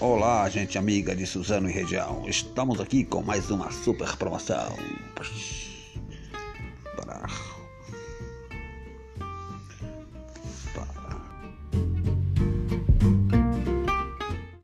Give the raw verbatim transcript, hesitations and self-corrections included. Olá, gente amiga de Suzano e região, estamos aqui com mais uma super promoção.